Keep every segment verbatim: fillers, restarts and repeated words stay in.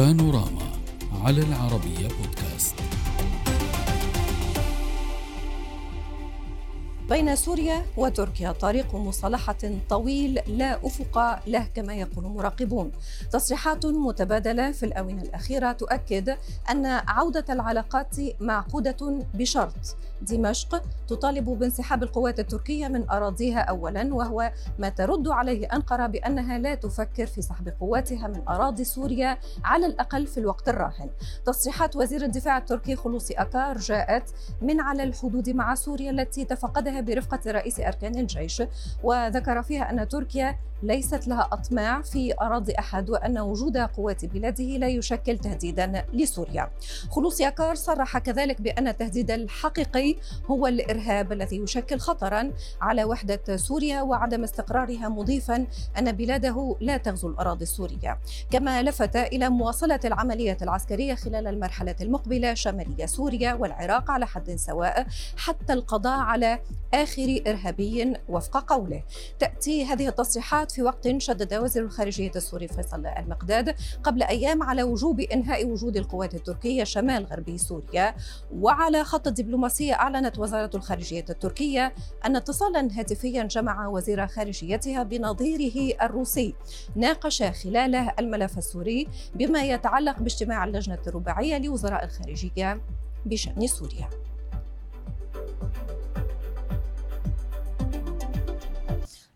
بانوراما على العربية بودكاست. بين سوريا وتركيا طريق مصالحة طويل لا أفق له كما يقول مراقبون. تصريحات متبادلة في الآونة الأخيرة تؤكد أن عودة العلاقات معقودة بشرط. دمشق تطالب بانسحاب القوات التركية من أراضيها أولاً، وهو ما ترد عليه أنقرة بأنها لا تفكر في سحب قواتها من أراضي سوريا على الأقل في الوقت الراهن. تصريحات وزير الدفاع التركي خلوصي أكار جاءت من على الحدود مع سوريا التي تفقدها برفقة رئيس أركان الجيش، وذكر فيها أن تركيا ليست لها أطماع في أراضي أحد، وأن وجود قوات بلاده لا يشكل تهديداً لسوريا. خلوصي أكار صرح كذلك بأن التهديد الحقيقي هو الإرهاب الذي يشكل خطراً على وحدة سوريا وعدم استقرارها، مضيفاً أن بلاده لا تغزو الأراضي السورية. كما لفت إلى مواصلة العملية العسكرية خلال المرحلة المقبلة شمالية سوريا والعراق على حد سواء حتى القضاء على آخر إرهابي وفق قوله. تأتي هذه التصريحات في وقت شدد وزير الخارجية السوري فيصل المقداد قبل أيام على وجوب إنهاء وجود القوات التركية شمال غربي سوريا. وعلى خط الدبلوماسية أعلنت وزارة الخارجية التركية أن اتصالا هاتفيا جمع وزير خارجيتها بنظيره الروسي ناقش خلاله الملف السوري بما يتعلق باجتماع اللجنة الرباعية لوزراء الخارجية بشأن سوريا.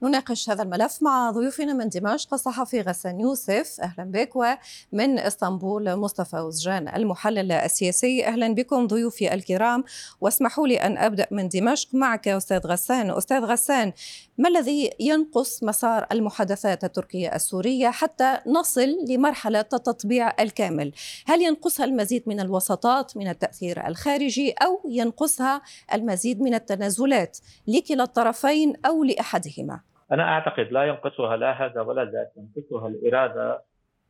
نناقش هذا الملف مع ضيوفنا من دمشق الصحفي غسان يوسف، أهلا بك، ومن اسطنبول مصطفى أوزجان المحلل السياسي. أهلا بكم ضيوفي الكرام، واسمحوا لي أن أبدأ من دمشق معك أستاذ غسان. أستاذ غسان، ما الذي ينقص مسار المحادثات التركية السورية حتى نصل لمرحلة التطبيع الكامل؟ هل ينقصها المزيد من الوساطات من التأثير الخارجي، أو ينقصها المزيد من التنازلات لكلا الطرفين أو لأحدهما؟ أنا أعتقد لا ينقصها لا هذا ولا ذاك، ينقصها الإرادة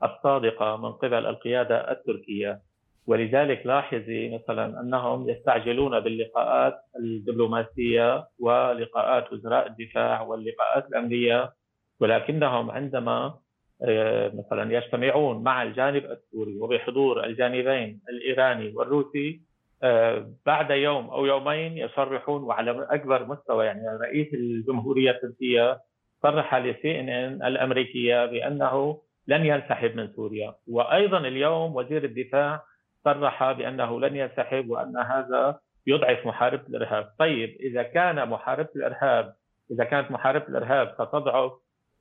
الصادقة من قبل القيادة التركية. ولذلك لاحظي مثلا أنهم يستعجلون باللقاءات الدبلوماسية ولقاءات وزراء الدفاع واللقاءات الأمنية، ولكنهم عندما مثلا يجتمعون مع الجانب السوري وبحضور الجانبين الإيراني والروسي بعد يوم أو يومين يصرحون، وعلى أكبر مستوى يعني رئيس الجمهورية التركية صرح لسي إن إن الأمريكية بأنه لن ينسحب من سوريا، وأيضا اليوم وزير الدفاع صرح بأنه لن ينسحب وأن هذا يضعف محاربة الإرهاب. طيب إذا كان محاربة الإرهاب إذا كانت محاربة الإرهاب ستضعف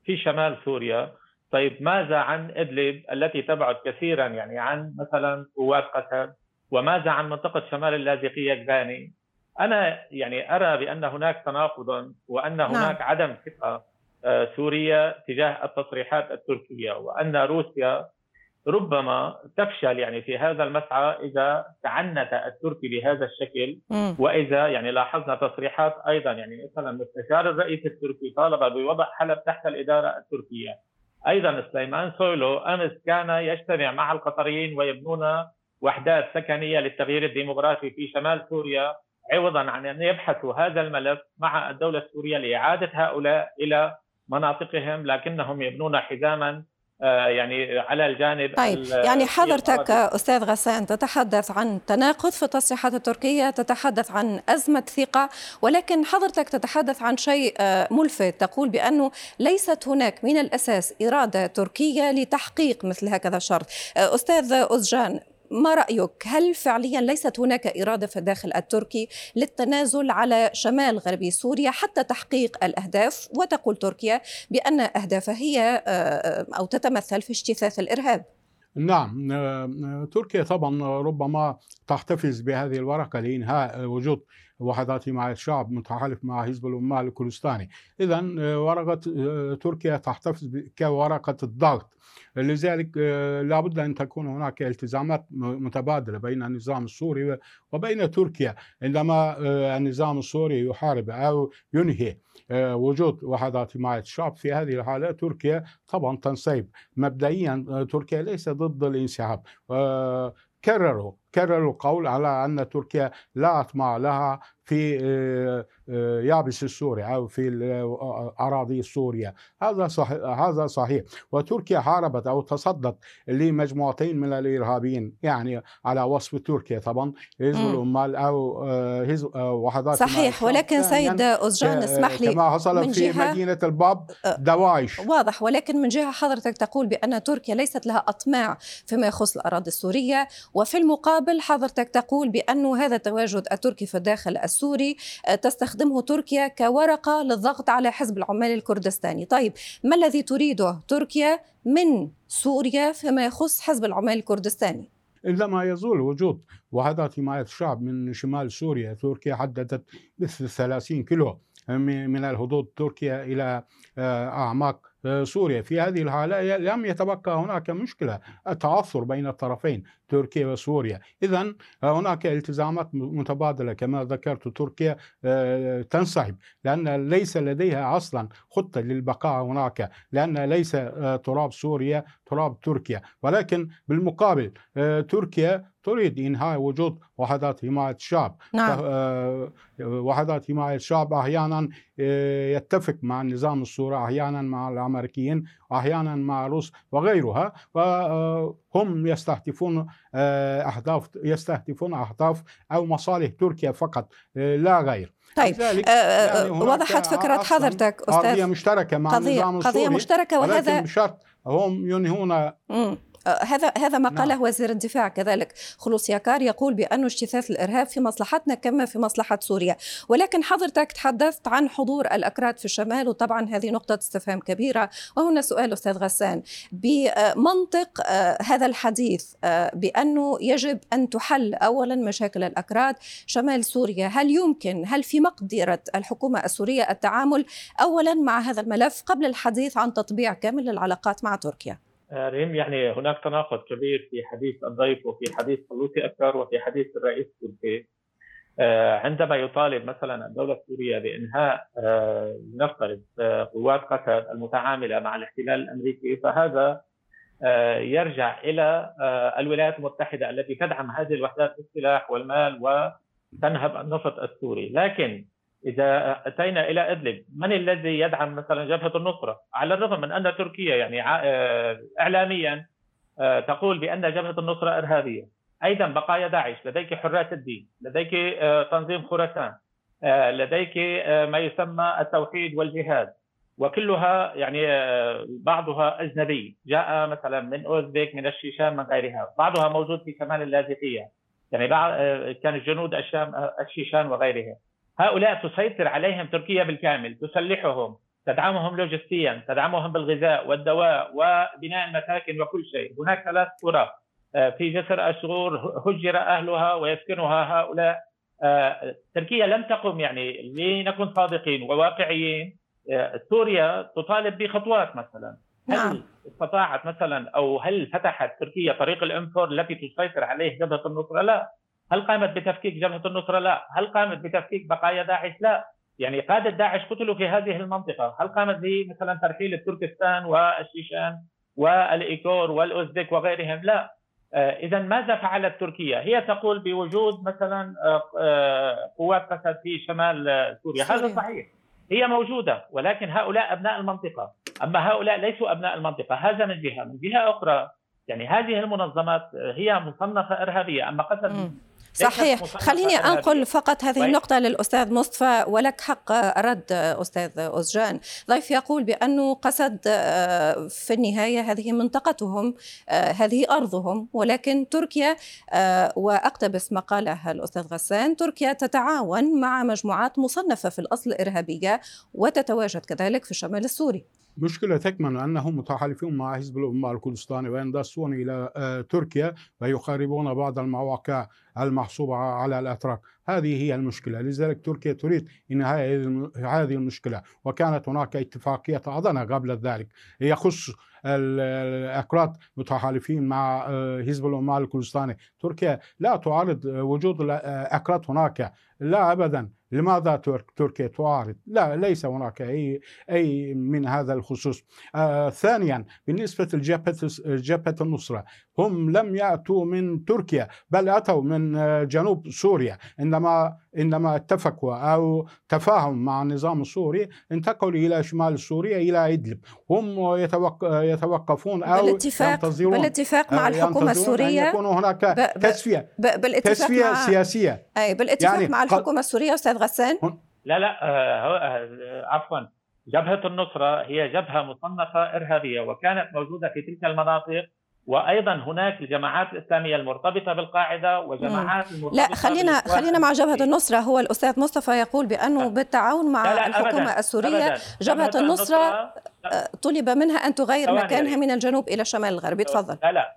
في شمال سوريا، طيب ماذا عن إدلب التي تبعد كثيرا يعني عن مثلا قوات قسد، وماذا عن منطقة شمال اللاذقية جباني؟ أنا يعني أرى بأن هناك تناقض وأن هناك نعم. عدم ثقة سورية تجاه التصريحات التركية، وأن روسيا ربما تفشل يعني في هذا المسعى إذا تعنت التركي بهذا الشكل. م. وإذا يعني لاحظنا تصريحات أيضا يعني مثلا مستشار الرئيس التركي طالب بوضع حلب تحت الإدارة التركية. أيضا سليمان سولو أمس كان يجتمع مع القطريين ويبنون وحدات سكنية للتغيير الديموغرافي في شمال سوريا، عوضا عن أن يبحثوا هذا الملف مع الدولة السورية لإعادة هؤلاء إلى مناطقهم، لكنهم يبنون حزاما يعني على الجانب. طيب يعني حضرتك أستاذ غسان تتحدث عن تناقض في التصريحات التركية، تتحدث عن أزمة ثقة، ولكن حضرتك تتحدث عن شيء ملفت، تقول بأنه ليست هناك من الأساس إرادة تركية لتحقيق مثل هكذا شرط. أستاذ أوزجان، ما رأيك؟ هل فعليا ليست هناك إرادة في الداخل التركي للتنازل على شمال غربي سوريا حتى تحقيق الأهداف؟ وتقول تركيا بأن أهدافها هي أو تتمثل في اجتثاث الإرهاب. نعم، تركيا طبعا ربما تحتفظ بهذه الورقة لإنهاء وجود وحدات مع الشعب متحالف مع حزب الأمة الكردستاني. إذن ورقة تركيا تحتفظ كورقة الضغط، لذلك لابد أن تكون هناك التزامات متبادلة بين النظام السوري وبين تركيا. عندما النظام السوري يحارب أو ينهي وجود وحدات مع الشعب في هذه الحالة تركيا طبعا تنسحب. مبدئيا تركيا ليس ضد الانسحاب، كرروا كرروا القول على أن تركيا لا أطمع لها في يابس السوري أو في أراضي سوريا. هذا صحيح, هذا صحيح. وتركيا حاربت أو تصدت لمجموعتين من الإرهابيين، يعني على وصف تركيا طبعا حزب العمال أو حزب وحدات. صحيح، ولكن سيد أوزجان اسمح لي، كما حصل في مدينة الباب دواعش. واضح، ولكن من جهة حضرتك تقول بأن تركيا ليست لها أطماع فيما يخص الأراضي السورية، وفي المقابل حضرتك تقول بأن هذا التواجد التركي في الداخل السوري تستخدمه تركيا كورقة للضغط على حزب العمال الكردستاني. طيب، ما الذي تريده تركيا من سوريا فيما يخص حزب العمال الكردستاني؟ عندما يزول وجود وحدات حماية الشعب من شمال سوريا، تركيا حددت مثل ثلاثين كيلو من الحدود تركيا إلى أعماق سوريا. في هذه الحالة لم يتبقى هناك مشكلة التعثر بين الطرفين تركيا وسوريا. إذن هناك التزامات متبادلة كما ذكرت، تركيا تنسحب لأن ليس لديها أصلا خطة للبقاء هناك، لأن ليس تراب سوريا تراب تركيا. ولكن بالمقابل تركيا تريد إنهاء وجود وحدات حماية الشعب. نعم. وحدات حماية الشعب أحيانا يتفق مع النظام السوري، أحيانا مع الأمريكيين، أحيانا مع الروس وغيرها، وهم يستهدفون أهداف يستهدفون أهداف أو مصالح تركيا فقط لا غير. طيب، يعني وضحت فكرة حضرتك أستاذ. قضية مشتركة مع قضية النظام السوري، قضية مشتركة، وهذا بشرط هم ينهون. مم. هذا هذا ما قاله وزير الدفاع كذلك خلوصي أكار، يقول بأنه اجتثاث الإرهاب في مصلحتنا كما في مصلحة سوريا. ولكن حضرتك تحدثت عن حضور الأكراد في الشمال، وطبعا هذه نقطة استفهام كبيرة. وهنا سؤال أستاذ غسان، بمنطق هذا الحديث بأنه يجب أن تحل أولا مشاكل الأكراد شمال سوريا، هل يمكن هل في مقدرة الحكومة السورية التعامل أولا مع هذا الملف قبل الحديث عن تطبيع كامل للعلاقات مع تركيا؟ ريم، يعني هناك تناقض كبير في حديث الضيف وفي حديث خلوصي أكار وفي حديث الرئيس التركي. عندما يطالب مثلا الدولة السورية بإنهاء نفترض قوات قسد المتعاملة مع الاحتلال الأمريكي، فهذا يرجع إلى الولايات المتحدة التي تدعم هذه الوحدات بالسلاح والمال وتنهب النفط السوري. لكن إذا أتينا إلى إدلب، من الذي يدعم مثلا جبهة النصرة؟ على الرغم من أن تركيا يعني إعلاميا تقول بأن جبهة النصرة إرهابية، أيضا بقايا داعش، لديك حراس الدين، لديك تنظيم خراسان، لديك ما يسمى التوحيد والجهاد، وكلها يعني بعضها أجنبي، جاء مثلا من أوزبيك، من الشيشان، من غيرها، بعضها موجود في شمال اللاذقية، يعني كان الجنود الشام الشيشان وغيرها. هؤلاء تسيطر عليهم تركيا بالكامل، تسلحهم، تدعمهم لوجستيا، تدعمهم بالغذاء والدواء وبناء المساكن وكل شيء. هناك ثلاث قرى في جسر أشغور هجر أهلها ويسكنها هؤلاء. تركيا لم تقم، يعني لنكن صادقين وواقعيين، سوريا تطالب بخطوات مثلا. هل استطاعت مثلا أو هل فتحت تركيا طريق الإنفور التي تسيطر عليه جبهة النصرة؟ لا. هل قامت بتفكيك جبهة النصرة؟ لا. هل قامت بتفكيك بقايا داعش؟ لا. يعني قادة داعش قتلوا في هذه المنطقة. هل قامت بمثلا ترحيل تركستان والشيشان والإيكور والأوزبك وغيرهم؟ لا. إذا ماذا فعلت تركيا؟ هي تقول بوجود مثلا قوات قسد في شمال سوريا، هذا صحيح، هي موجودة، ولكن هؤلاء أبناء المنطقة، أما هؤلاء ليسوا أبناء المنطقة. هذا من جهة. من جهة أخرى يعني هذه المنظمات هي مصنفة إرهابية، أما قسد صحيح. خليني أنقل فقط هذه النقطة للأستاذ مصطفى، ولك حق الرد أستاذ أوزجان. ضيف يقول بأنه قسد في النهاية هذه منطقتهم، هذه أرضهم، ولكن تركيا، وأقتبس ما قاله الأستاذ غسان، تركيا تتعاون مع مجموعات مصنفة في الأصل إرهابية وتتواجد كذلك في الشمال السوري. مشكلة تكمن أنهم متحالفون مع حزب العمال الكردستاني ويندسون إلى تركيا ويخربون بعض المواقع المحسوبة على الأتراك. هذه هي المشكلة، لذلك تركيا تريد إنهاء هذه المشكلة. وكانت هناك اتفاقية أظن قبل ذلك يخص الأكراد متحالفين مع حزب العمال الكردستاني. تركيا لا تعارض وجود الأكراد هناك، لا أبدا، لماذا تركيا تعارض؟ لا، ليس هناك أي أي من هذا الخصوص. آه ثانيا، بالنسبة لجبهة النصرة، هم لم يأتوا من تركيا، بل أتوا من جنوب سوريا. عندما عندما اتفقوا أو تفاهم مع النظام السوري انتقلوا إلى شمال سوريا إلى إدلب. هم يتوقفون أو ينتظرون بالاتفاق مع الحكومة السورية يكون هناك تسوية تسوية مع... سياسية. أي بالاتفاق يعني مع الحكومة السورية. أستاذ غسان، لا لا عفوا، جبهة النصرة هي جبهة مصنفة إرهابية وكانت موجودة في تلك المناطق، وايضا هناك الجماعات الاسلاميه المرتبطه بالقاعده وجماعات المرتبطه. لا، خلينا خلينا مع جبهه النصره. هو الاستاذ مصطفى يقول بانه بالتعاون مع لا لا الحكومه أبداً السوريه أبداً. جبهه النصره, النصرة طلب منها ان تغير مكانها من الجنوب الى شمال الغرب. تفضل. لا لا،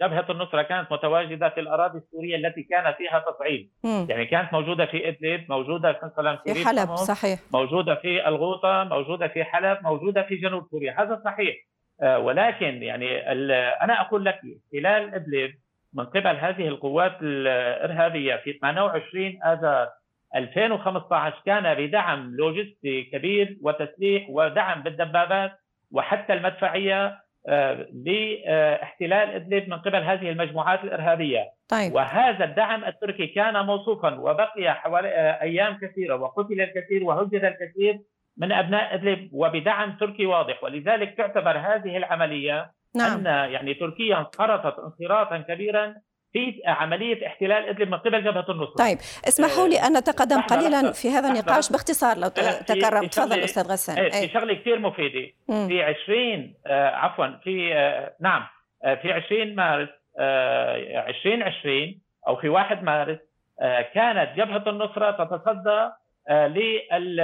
جبهه النصره كانت متواجده في الاراضي السوريه التي كان فيها تصعيد، يعني كانت موجوده في ادلب، موجوده في سلامسيريا، في حلب، صحيح، موجوده في الغوطه، موجوده في حلب، موجوده في جنوب سوريا، هذا صحيح. ولكن يعني أنا أقول لك خلال إدلب من قبل هذه القوات الإرهابية في ثمانية وعشرين آذار ألفين وخمسة عشر كان بدعم لوجستي كبير وتسليح ودعم بالدبابات وحتى المدفعية لاحتلال إدلب من قبل هذه المجموعات الإرهابية. طيب. وهذا الدعم التركي كان موصوفا وبقي حوالي أيام كثيرة وقتل الكثير وهجر الكثير من أبناء إدلب وبدعم تركي واضح، ولذلك تعتبر هذه العملية نعم. أن يعني تركيا انخرطت انخراطا كبيرا في عملية احتلال إدلب من قبل جبهة النصرة. طيب، اسمحوا لي أن نتقدم قليلا في هذا النقاش باختصار لو تكرم. تفضل أستاذ غسان. في شغلة كثير مفيدة في عشرين آه عفوا في آه نعم آه في عشرين مارس آه عشرين عشرين أو في واحد مارس آه كانت جبهة النصرة تتصدى لل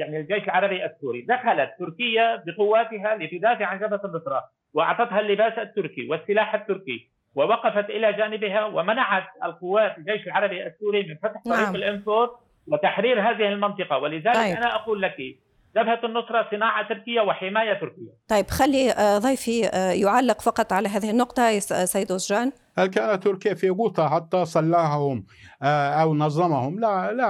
يعني الجيش العربي السوري. دخلت تركيا بقواتها لتدافع عن جبهة النصرة واعطتها اللباس التركي والسلاح التركي ووقفت الى جانبها ومنعت القوات الجيش العربي السوري من فتح طريق نعم. الانفور وتحرير هذه المنطقة. ولذلك طيب. انا اقول لك جبهة النصرة صناعة تركيا وحماية تركيا. طيب، خلي ضيفي يعلق فقط على هذه النقطة. سيد أوزجان، هل كانت تركيا في غوطة حتى صلاحهم أو نظمهم؟ لا لا،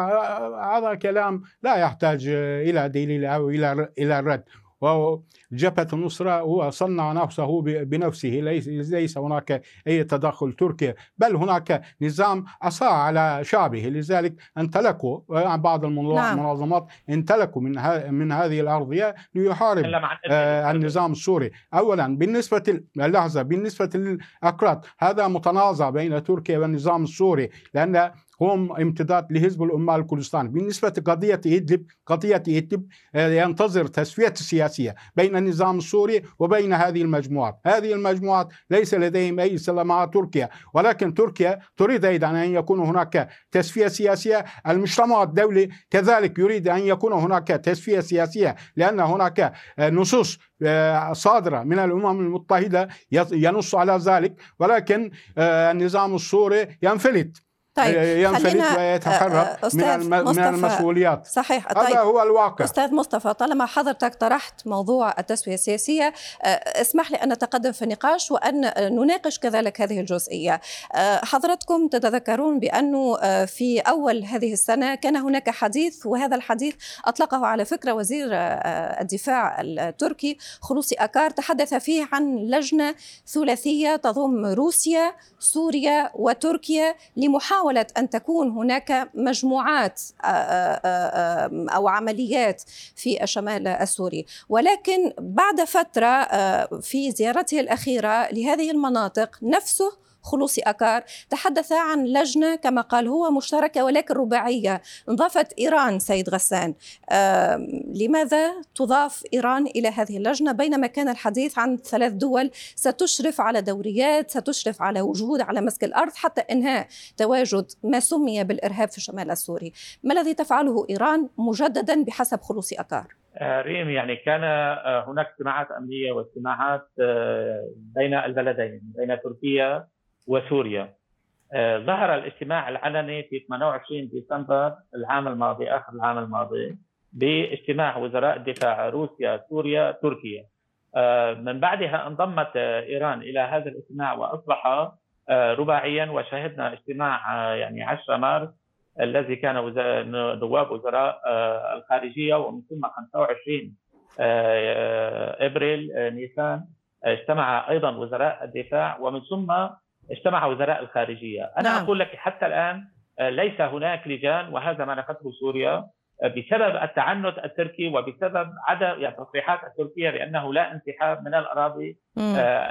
هذا كلام لا يحتاج إلى دليل أو إلى إلى الرد. وجبهة النصرة هو صنع نفسه بنفسه، ليس ليس هناك أي تدخل تركي، بل هناك نظام أصاع على شعبه، لذلك انتلكوا بعض المنظمات انتلكوا من من هذه الأرضية ليحارب آه النظام السوري. أولا بالنسبة للحظة بالنسبة للأكراد، هذا متنازع بين تركيا والنظام السوري لأن هم امتداد لحزب الأمة الكردستاني. بالنسبة لقضية إدلب، قضية إدلب ينتظر تسوية سياسية بين النظام السوري وبين هذه المجموعات. هذه المجموعات ليس لديهم أي صلة مع تركيا، ولكن تركيا تريد أيضا أن يكون هناك تسوية سياسية. المجتمع الدولي كذلك يريد أن يكون هناك تسوية سياسية، لأن هناك نصوص صادرة من الأمم المتحدة ينص على ذلك، ولكن النظام السوري ينفلت. طيب، ينفلت ويتحرر من, من المسؤوليات. صحيح. هذا طيب. هو الواقع. أستاذ مصطفى، طالما حضرتك طرحت موضوع التسوية السياسية، اسمح لي أن نتقدم في النقاش وأن نناقش كذلك هذه الجزئية. حضرتكم تتذكرون بأنه في أول هذه السنة كان هناك حديث، وهذا الحديث أطلقه على فكرة وزير الدفاع التركي خلوصي أكار، تحدث فيه عن لجنة ثلاثية تضم روسيا، سوريا وتركيا لمحاولة أن تكون هناك مجموعات أو عمليات في الشمال السوري. ولكن بعد فترة في زيارته الأخيرة لهذه المناطق نفسه خلوصي أكار تحدث عن لجنة كما قال هو مشتركة ولكن رباعية، انضافت إيران. سيد غسان، لماذا تضاف إيران إلى هذه اللجنة بينما كان الحديث عن ثلاث دول ستشرف على دوريات، ستشرف على وجود على مسك الأرض حتى إنهاء تواجد ما سمي بالإرهاب في الشمال السوري؟ ما الذي تفعله إيران مجددا بحسب خلوصي أكار؟ ريم، يعني كان هناك اجتماعات أمنية واجتماعات بين البلدين، بين تركيا وسوريا. آه، ظهر الاجتماع العلني في ثمانية وعشرين ديسمبر العام الماضي، آخر العام الماضي، باجتماع وزراء الدفاع روسيا، سوريا، تركيا. آه، من بعدها انضمت آه، إيران إلى هذا الاجتماع وأصبح آه، رباعيا، وشهدنا اجتماع آه، يعني عشرة مارس الذي كان نواب وزراء الخارجية، ومن ثم خمسة وعشرين إبريل نيسان اجتمع أيضا وزراء الدفاع، ومن ثم اجتمع وزراء الخارجية. أنا نعم. أقول لك حتى الآن ليس هناك لجان، وهذا ما نفته سوريا بسبب التعنت التركي وبسبب عدم يعني تصريحات التركية بأنه لا انسحاب من الأراضي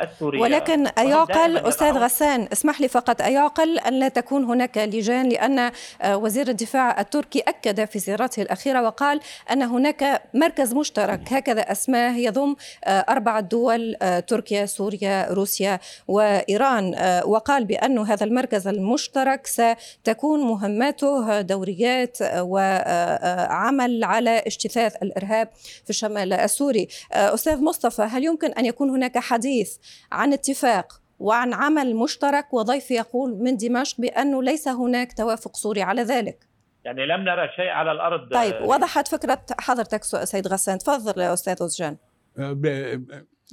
السورية. ولكن أيعقل أستاذ غسان، اسمح لي فقط، أيعقل أن لا تكون هناك لجان؟ لأن وزير الدفاع التركي أكد في زيارته الأخيرة وقال أن هناك مركز مشترك هكذا أسماه يضم أربع دول، تركيا سوريا روسيا وإيران، وقال بأن هذا المركز المشترك ستكون مهمته دوريات وعمل على اجتثاث الإرهاب في الشمال السوري. أستاذ مصطفى، هل يمكن أن يكون هناك حديث عن اتفاق وعن عمل مشترك وضيف يقول من دمشق بأنه ليس هناك توافق سوري على ذلك؟ يعني لم نرى شيء على الأرض. طيب وضحت فكرة حضرتك سيد غسان، تفضل يا أستاذ أوزجان.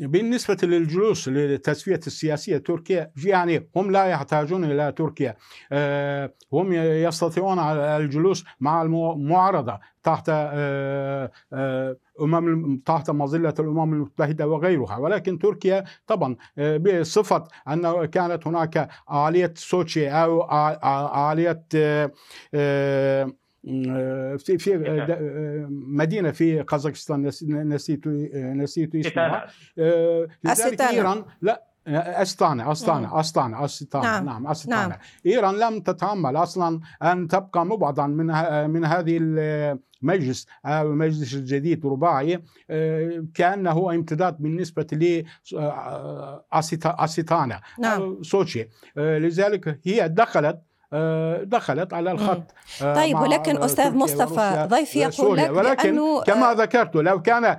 بالنسبة للجلوس للتسوية السياسية تركيا، يعني هم لا يحتاجون إلى تركيا، هم يستطيعون الجلوس مع المعارضة تحت أمم تحت مظلة الأمم المتحدة وغيرها. ولكن تركيا طبعا بصفة أن كانت هناك آلية سوتشي أو آلية في مدينة في قزاقستان نسيت نسيت اسمها، لذلك إيران لا أستانة أستانة أستانة أستانة نعم, نعم أستانة نعم. إيران لم تتحمل أصلا أن تبقى مبعدا من من هذه المجلس المجلس الجديد الرباعي، كأنه امتداد بالنسبة لأستانة نعم. سوتشي، لذلك هي دخلت دخلت على الخط. طيب ولكن أستاذ مصطفى، ضيفي يقول لك ولكن كما ذكرت لو كان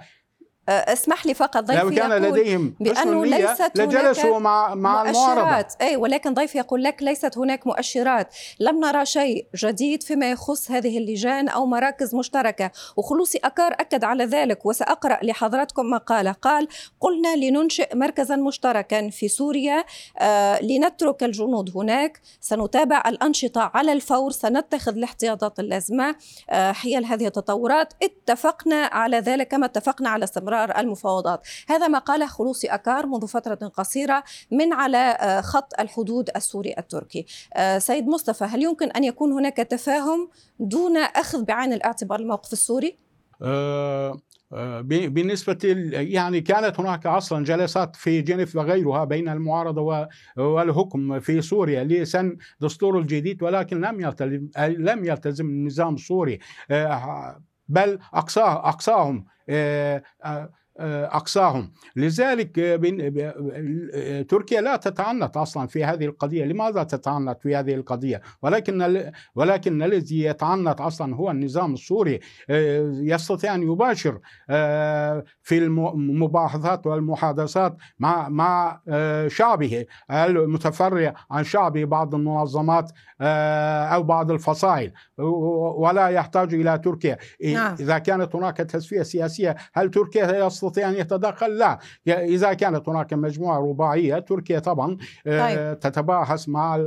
اسمح لي فقط ضيفي لو كان لديهم بأنه ليست لجلسوا مع مع المعارضة. أي ولكن ضيفي يقول لك ليست هناك مؤشرات، لم نرى شيء جديد فيما يخص هذه اللجان أو مراكز مشتركة، وخلوصي أكار أكد على ذلك. وسأقرأ لحضراتكم ما قال قال قلنا لننشئ مركزا مشتركا في سوريا، آه لنترك الجنود هناك، سنتابع الأنشطة على الفور، سنتخذ الاحتياطات اللازمة آه حيال هذه التطورات، اتفقنا على ذلك كما اتفقنا على استمرار المفاوضات. هذا ما قال خلوصي أكار منذ فترة قصيرة من على خط الحدود السوري التركي. سيد مصطفى، هل يمكن أن يكون هناك تفاهم دون أخذ بعين الاعتبار الموقف السوري؟ أه بالنسبة يعني كانت هناك أصلا جلسات في جنيف وغيرها بين المعارضة والحكم في سوريا لسن دستور الجديد، ولكن لم يلتزم لم يلتزم النظام السوري، بل أقصاه أقصاهم أقصاهم لذلك تركيا لا تتعنت أصلا في هذه القضية. لماذا تتعنت في هذه القضية؟ ولكن ولكن الذي يتعنت أصلا هو النظام السوري، يستطيع أن يباشر في المباحثات والمحادثات مع مع شعبه المتفرع عن شعبه بعض المنظمات أو بعض الفصائل، ولا يحتاج إلى تركيا. إذا كانت هناك تسوية سياسية هل تركيا يستطيع أن يتدخل؟ لا. إذا كانت هناك مجموعة رباعية تركيا طبعا طيب. تتباحث مع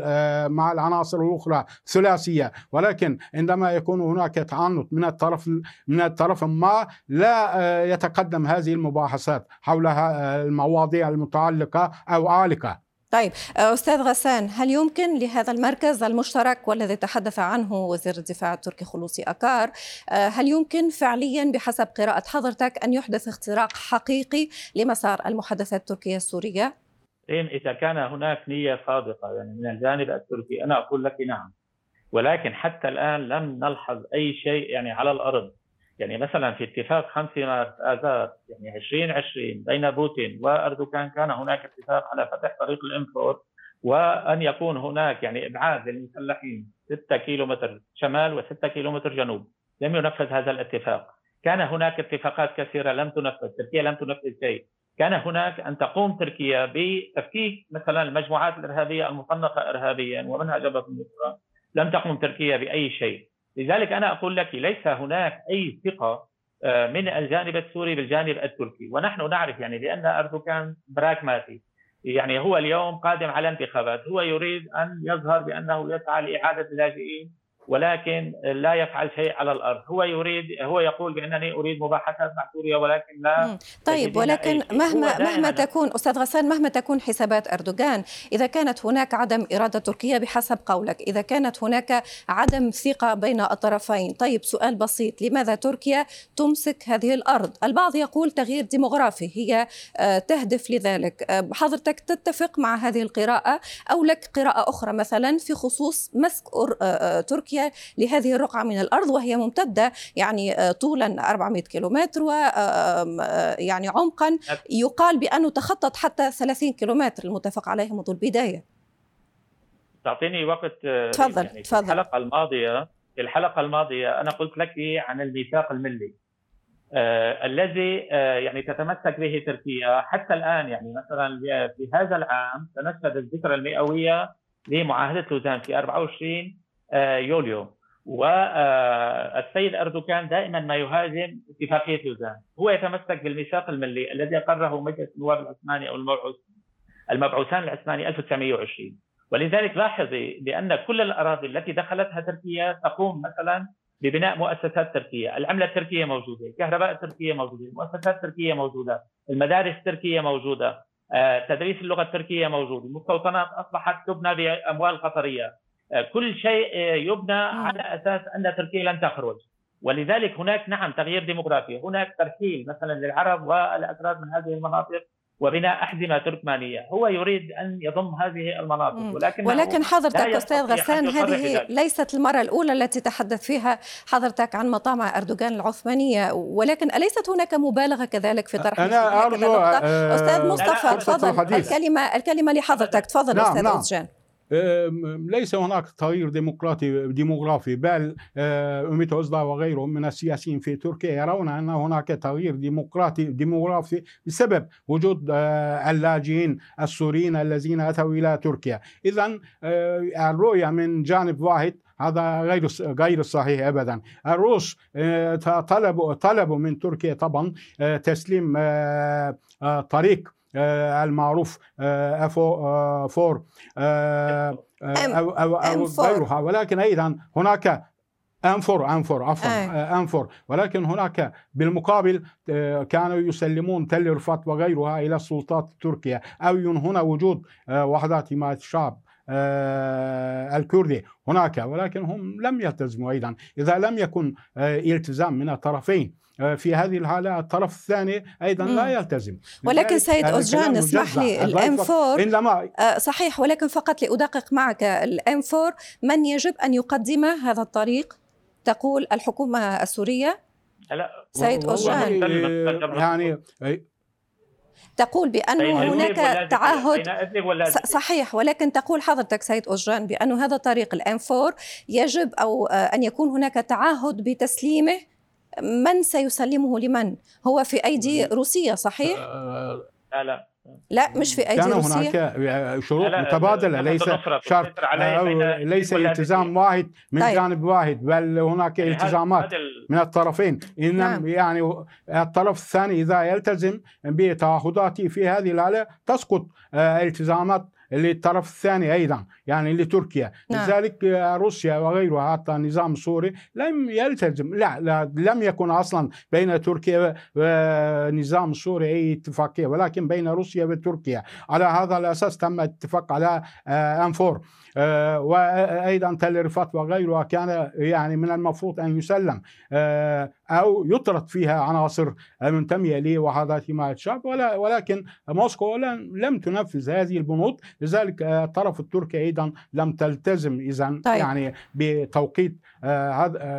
مع العناصر الأخرى ثلاثية، ولكن عندما يكون هناك تعنت من الطرف من الطرف ما لا يتقدم هذه المباحثات حول المواضيع المتعلقة أو آلقة. طيب أستاذ غسان، هل يمكن لهذا المركز المشترك والذي تحدث عنه وزير الدفاع التركي خلوصي أكار، هل يمكن فعليا بحسب قراءة حضرتك أن يحدث اختراق حقيقي لمسار المحادثات التركية السورية؟ إذا كان هناك نية صادقة يعني من الجانب التركي أنا أقول لك نعم، ولكن حتى الآن لم نلحظ أي شيء يعني على الأرض. يعني مثلا في اتفاق خمسة آذار يعني عشرين عشرين بين بوتين وأردوغان كان هناك اتفاق على فتح طريق الإنفور وأن يكون هناك يعني إبعاد للمسلحين ستة كيلومتر شمال وستة كيلومتر جنوب، لم ينفذ هذا الاتفاق. كان هناك اتفاقات كثيرة لم تنفذ، تركيا لم تنفذ شيء. كان هناك أن تقوم تركيا بتفكيك مثلا المجموعات الإرهابية المصنفة إرهابيا ومنها جبهة النصرة، لم تقوم تركيا بأي شيء. لذلك أنا أقول لك ليس هناك أي ثقة من الجانب السوري بالجانب التركي، ونحن نعرف يعني لأن أردوغان براغماتي، يعني هو اليوم قادم على انتخابات، هو يريد أن يظهر بأنه يسعى لإعادة اللاجئين ولكن لا يفعل شيء على الارض. هو يريد هو يقول بانني اريد مباحثات مع سوريا ولكن لا. طيب ولكن مهما مهما تكون استاذ غسان مهما تكون حسابات اردوغان، اذا كانت هناك عدم اراده تركيا بحسب قولك، اذا كانت هناك عدم ثقه بين الطرفين، طيب سؤال بسيط، لماذا تركيا تمسك هذه الارض؟ البعض يقول تغيير ديموغرافي، هي تهدف لذلك، حضرتك تتفق مع هذه القراءه او لك قراءه اخرى مثلا في خصوص مسك تركيا لهذه الرقعة من الأرض وهي ممتدة يعني طولا أربعمائة كيلومتر و يعني عمقا يقال بأنه تخطط حتى ثلاثين كيلومتر المتفق عليه منذ البداية؟ تعطيني وقت. تفضل يعني تفضل. الحلقة الماضية الحلقة الماضية أنا قلت لك عن الميثاق الملي آه الذي آه يعني تتمسك به تركيا حتى الآن. يعني مثلا في هذا العام تنفذ الذكرى المئوية لمعاهدة لوزان في أربعة وعشرين يوليو، والسيد أردوغان دائما ما يهاجم اتفاقية لوزان. هو يتمسك بالميثاق الملي الذي أقره مجلس النواب العثماني أو المبعوثان العثماني ألف وتسعمائة وعشرين، ولذلك لاحظي بأن كل الأراضي التي دخلتها تركيا تقوم مثلا ببناء مؤسسات تركية. العملة التركية موجودة، الكهرباء التركية موجودة، المؤسسات التركية موجودة، المدارس التركية موجودة، تدريس اللغة التركية موجود، المستوطنات أصبحت تبنى بأموال قطرية، كل شيء يبنى على أساس أن تركيا لن تخرج. ولذلك هناك نعم تغيير ديموغرافي، هناك ترحيل مثلا للعرب والأتراك من هذه المناطق وبناء أحزمة تركمانية. هو يريد أن يضم هذه المناطق ولكن ولكن حضرتك أستاذ غسان هذه ليست المرة الأولى التي تحدث فيها حضرتك عن مطامع أردوغان العثمانية، ولكن أليست هناك مبالغة كذلك في طرح هذه النقطة؟ أستاذ مصطفى تفضل، الكلمة الكلمة لحضرتك، تفضل أستاذ أوزجان. ليس هناك تغيير ديمقراطي ديموغرافي، بل أميت أوزدا وغيرهم من السياسيين في تركيا يرون أن هناك تغيير ديمقراطي ديموغرافي بسبب وجود اللاجئين السوريين الذين أتوا إلى تركيا. إذن الرؤية من جانب واحد هذا غير غير صحيح ابدا. الروس طلبوا طلبوا من تركيا طبعا تسليم طريق المعروف أفو فور أو غيرها، ولكن أيضا هناك أنفر أنفر عفوا أنفر، ولكن هناك بالمقابل كانوا يسلمون تل رفات وغيرها إلى السلطات التركية أو ينهون وجود وحدات حماية الشعب الكردي هناك، ولكن هم لم يلتزموا أيضا. إذا لم يكن التزام من الطرفين في هذه الحالة الطرف الثاني أيضا مم. لا يلتزم. ولكن سيد أوزجان اسمح لي، الام فور صحيح، ولكن فقط لأدقق معك، الام فور من يجب أن يقدم هذا الطريق تقول الحكومة السورية؟ لا. سيد أوزجان يعني تقول بأنه هناك تعهد صحيح، ولكن تقول حضرتك سيد أوزجان بأن هذا الطريق الام فور يجب أو أن يكون هناك تعهد بتسليمه، من سيسلمه لمن؟ هو في أيدي روسيا صحيح؟ لا لا لا مش في أيدي كان روسيا، كان هناك شروط متبادلة، ليس شرط ليس التزام واحد من طيب. جانب واحد، بل هناك يعني التزامات من الطرفين. إن نعم. يعني الطرف الثاني إذا يلتزم بتعهداته في هذه الحالة تسقط التزامات للطرف الثاني أيضا يعني لتركيا. نعم. لذلك روسيا وغيرها حتى النظام السوري لم يلتزم، لا, لا لم يكن أصلا بين تركيا ونظام السوري أي اتفاقية، ولكن بين روسيا وتركيا على هذا الأساس تم اتفاق على أنفور وأيضا تل رفات وغيرها. كان يعني من المفروض أن يسلم أو يطرد فيها عناصر منتمية لوحدات حماية الشعب، ولكن موسكو لم تنفذ هذه البنود، لذلك الطرف التركي أيضا لم تلتزم إذن طيب. يعني بتوقيت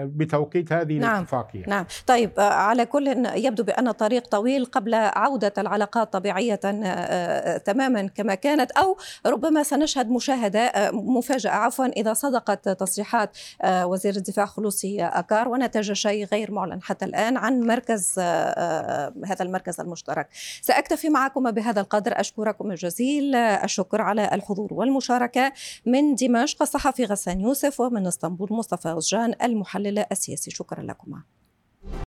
بتوقيت هذه نعم. الاتفاقية. نعم طيب، على كل يبدو بأن الطريق طويل قبل عودة العلاقات طبيعية تماما كما كانت، أو ربما سنشهد مشاهدة مفاجأة عفوا إذا صدقت تصريحات وزير الدفاع خلوصي أكار ونتج شيء غير معلن حتى الآن عن مركز هذا المركز المشترك. سأكتفي معكم بهذا القدر، أشكركم جزيل الشكر على الحضور والمشاركة. من دمشق الصحفي غسان يوسف، ومن اسطنبول مصطفى أوزجان المحلل السياسي، شكرا لكم.